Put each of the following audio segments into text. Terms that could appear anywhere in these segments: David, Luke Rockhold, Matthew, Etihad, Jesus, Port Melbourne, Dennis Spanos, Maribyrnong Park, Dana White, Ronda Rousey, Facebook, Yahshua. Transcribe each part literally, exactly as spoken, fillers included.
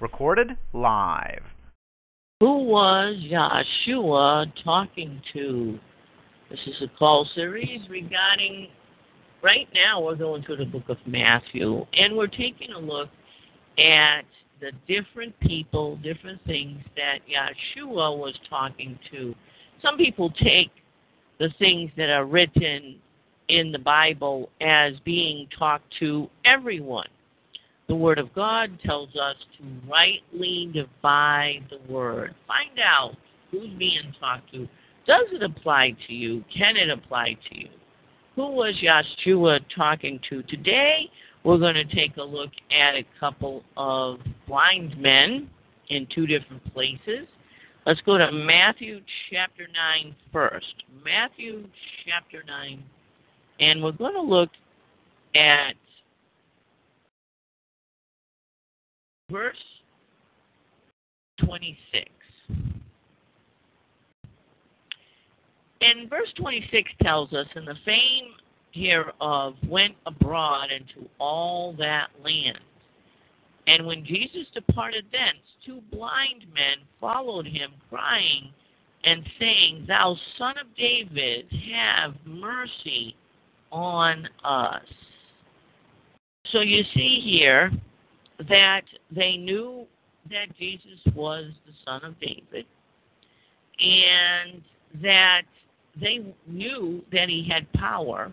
Recorded live. Who was Yahshua talking to? This is a call series regarding, right now we're going through the book of Matthew, and we're taking a look at the different people, different things that Yahshua was talking to. Some people take the things that are written in the Bible as being talked to everyone. The Word of God tells us to rightly divide the Word. Find out who's being talked to. Does it apply to you? Can it apply to you? Who was Yahshua talking to? Today, we're going to take a look at a couple of blind men in two different places. Let's go to Matthew chapter nine first. Matthew chapter nine, and we're going to look at verse twenty-six. And verse twenty-six tells us, and the fame hereof went abroad into all that land. And when Jesus departed thence, two blind men followed him, crying and saying, Thou Son of David, have mercy on us. So you see here that they knew that Jesus was the Son of David, and that they knew that he had power,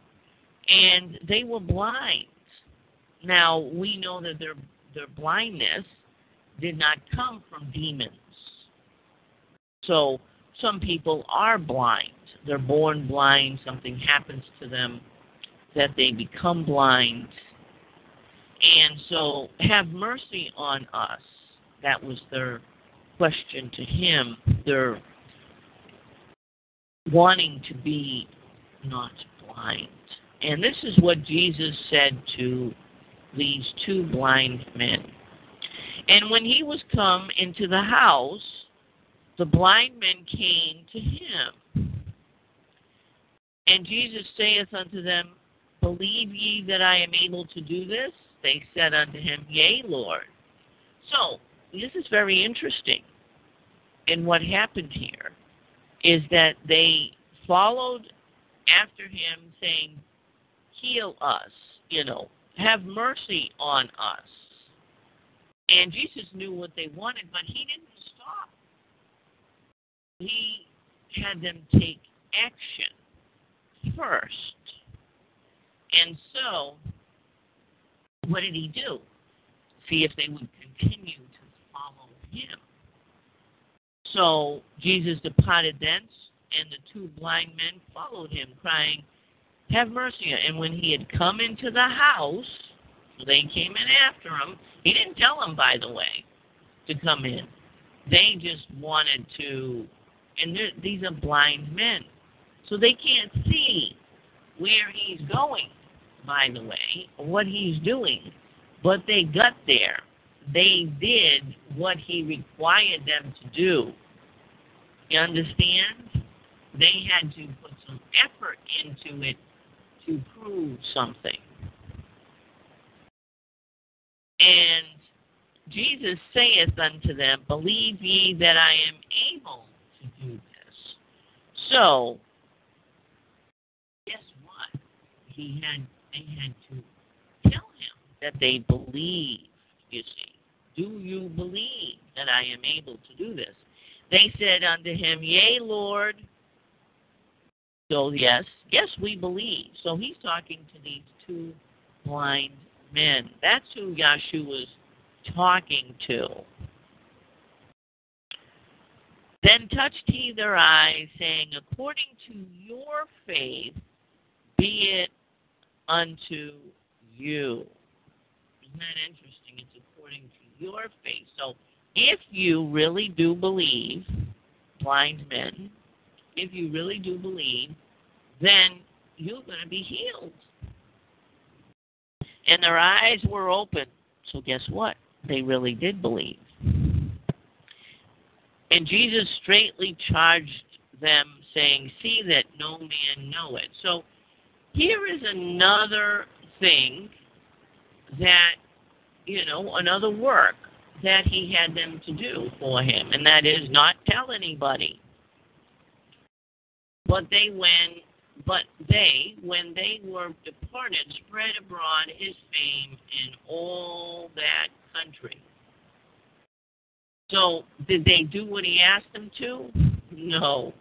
and they were blind. Now, we know that their their blindness did not come from demons. So, some people are blind. They're born blind. Something happens to them that they become blind. And so, have mercy on us. That was their question to him, their wanting to be not blind. And this is what Jesus said to these two blind men. And when he was come into the house, the blind men came to him. And Jesus saith unto them, Believe ye that I am able to do this? They said unto him, Yea, Lord. So, this is very interesting. And what happened here is that they followed after him, saying, Heal us, you know, have mercy on us. And Jesus knew what they wanted, but he didn't stop. He had them take action first. And so, what did he do? See if they would continue to follow him. So Jesus departed thence, and the two blind men followed him, crying, Have mercy. And when he had come into the house, they came in after him. He didn't tell them, by the way, to come in. They just wanted to, and these are blind men. So they can't see where he's going, by the way, what he's doing. But they got there. They did what he required them to do. You understand? They had to put some effort into it to prove something. And Jesus saith unto them, Believe ye that I am able to do this. So, guess what? He had, they had to tell him that they believed, you see. Do you believe that I am able to do this? They said unto him, Yea, Lord. So, yes, yes, we believe. So he's talking to these two blind men. That's who Yahshua's talking to. Then touched he their eyes, saying, According to your faith, be it unto you. Isn't that interesting? It's according to your faith. So if you really do believe, blind men, if you really do believe, then you're going to be healed. And their eyes were open. So guess what? They really did believe. And Jesus straightly charged them, saying, See that no man know it. So here is another thing that, you know, another work that he had them to do for him, and that is not tell anybody. But they, when, but they, when they were departed, spread abroad his fame in all that country. So, did they do what he asked them to? No.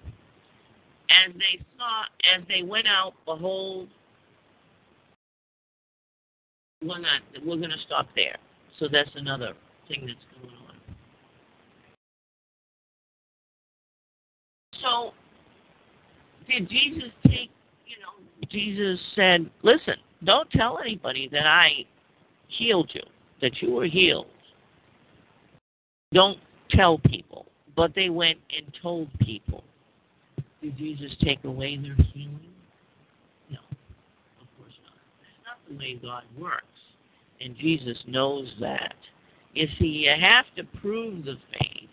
As they saw, as they went out, behold, we're not, we're going to stop there. So that's another thing that's going on. So, did Jesus take, you know, Jesus said, listen, don't tell anybody that I healed you, that you were healed. Don't tell people. But they went and told people. Did Jesus take away their healing? No, of course not. That's not the way God works. And Jesus knows that. You see, you have to prove the faith.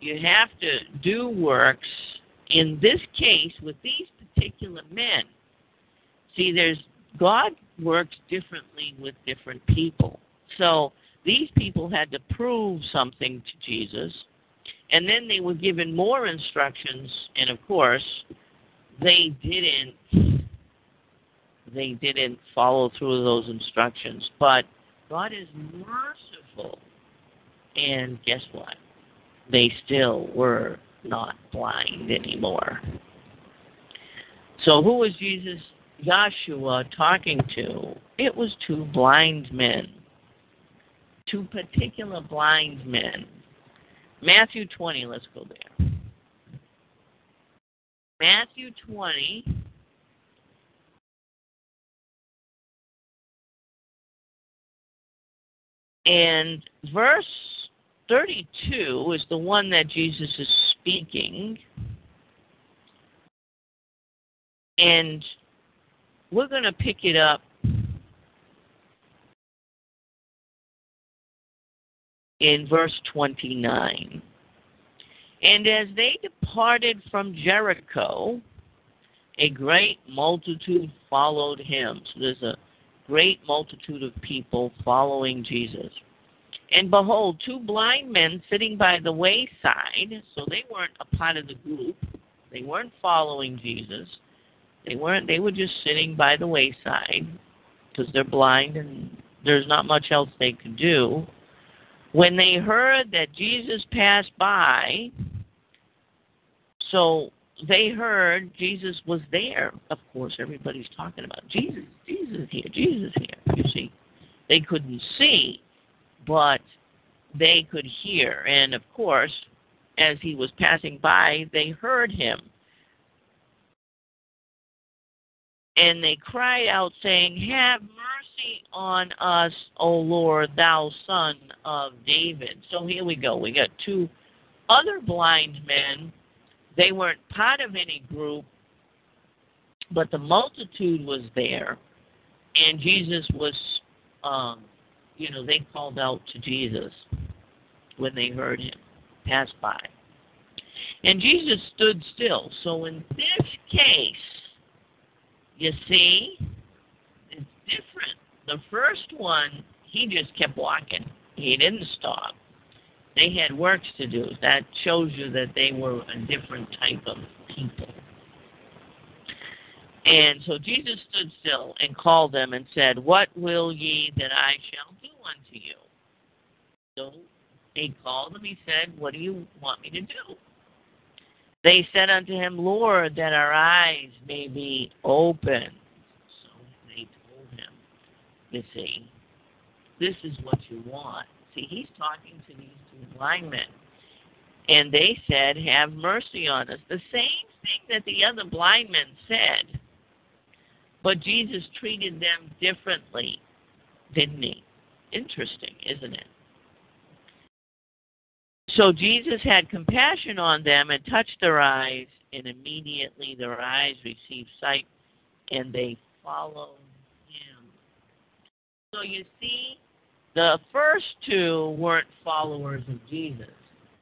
You have to do works. In this case, with these particular men, see, there's God works differently with different people. So these people had to prove something to Jesus, and then they were given more instructions, and of course, they didn't, they didn't follow through those instructions. But God is merciful, and guess what? They still were not blind anymore. So who was Jesus, Yahshua, talking to? It was two blind men. Two particular blind men. Matthew twenty, let's go there. Matthew twenty. And verse thirty-two is the one that Jesus is speaking. And we're going to pick it up in verse twenty-nine. And as they departed from Jericho, a great multitude followed him. So there's a great multitude of people following Jesus. And behold, two blind men sitting by the wayside, so they weren't a part of the group. They weren't following Jesus. They weren't. They were just sitting by the wayside because they're blind and there's not much else they could do. When they heard that Jesus passed by, so they heard Jesus was there. Of course, everybody's talking about Jesus, Jesus here, Jesus here, you see. They couldn't see, but they could hear. And, of course, as he was passing by, they heard him. And they cried out, saying, have mercy on us, O Lord, thou Son of David. So here we go. We got two other blind men. They weren't part of any group, but the multitude was there. And Jesus was, um, you know, they called out to Jesus when they heard him pass by. And Jesus stood still. So in this case, you see, it's different. The first one, he just kept walking. He didn't stop. They had works to do. That shows you that they were a different type of people. And so Jesus stood still and called them and said, what will ye that I shall do unto you? So he called them. He said, what do you want me to do? They said unto him, Lord, that our eyes may be open. So they told him, you see, this is what you want. See, he's talking to these two blind men. And they said, have mercy on us. The same thing that the other blind men said. But Jesus treated them differently, didn't he? Interesting, isn't it? So Jesus had compassion on them and touched their eyes, and immediately their eyes received sight, and they followed him. So you see, the first two weren't followers of Jesus.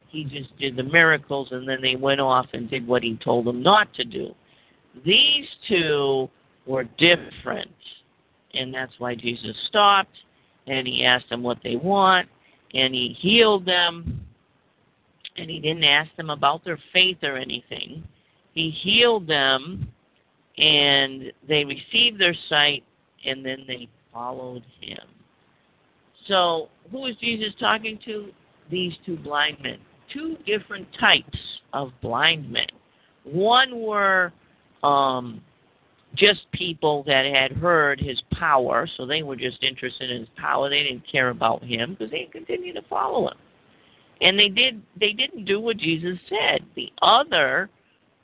He just did the miracles, and then they went off and did what he told them not to do. These two were different, and that's why Jesus stopped, and he asked them what they want, and he healed them, and he didn't ask them about their faith or anything. He healed them, and they received their sight, and then they followed him. So who is Jesus talking to? These two blind men. Two different types of blind men. One were um, just people that had heard his power, so they were just interested in his power. They didn't care about him because they continued to follow him. And they, did, they didn't do what Jesus said. The other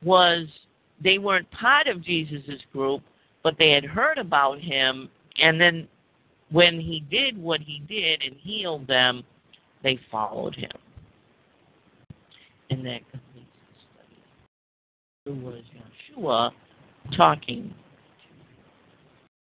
was they weren't part of Jesus' group, but they had heard about him, and then when he did what he did and healed them, they followed him. And that completes the study. Who was Yahshua talking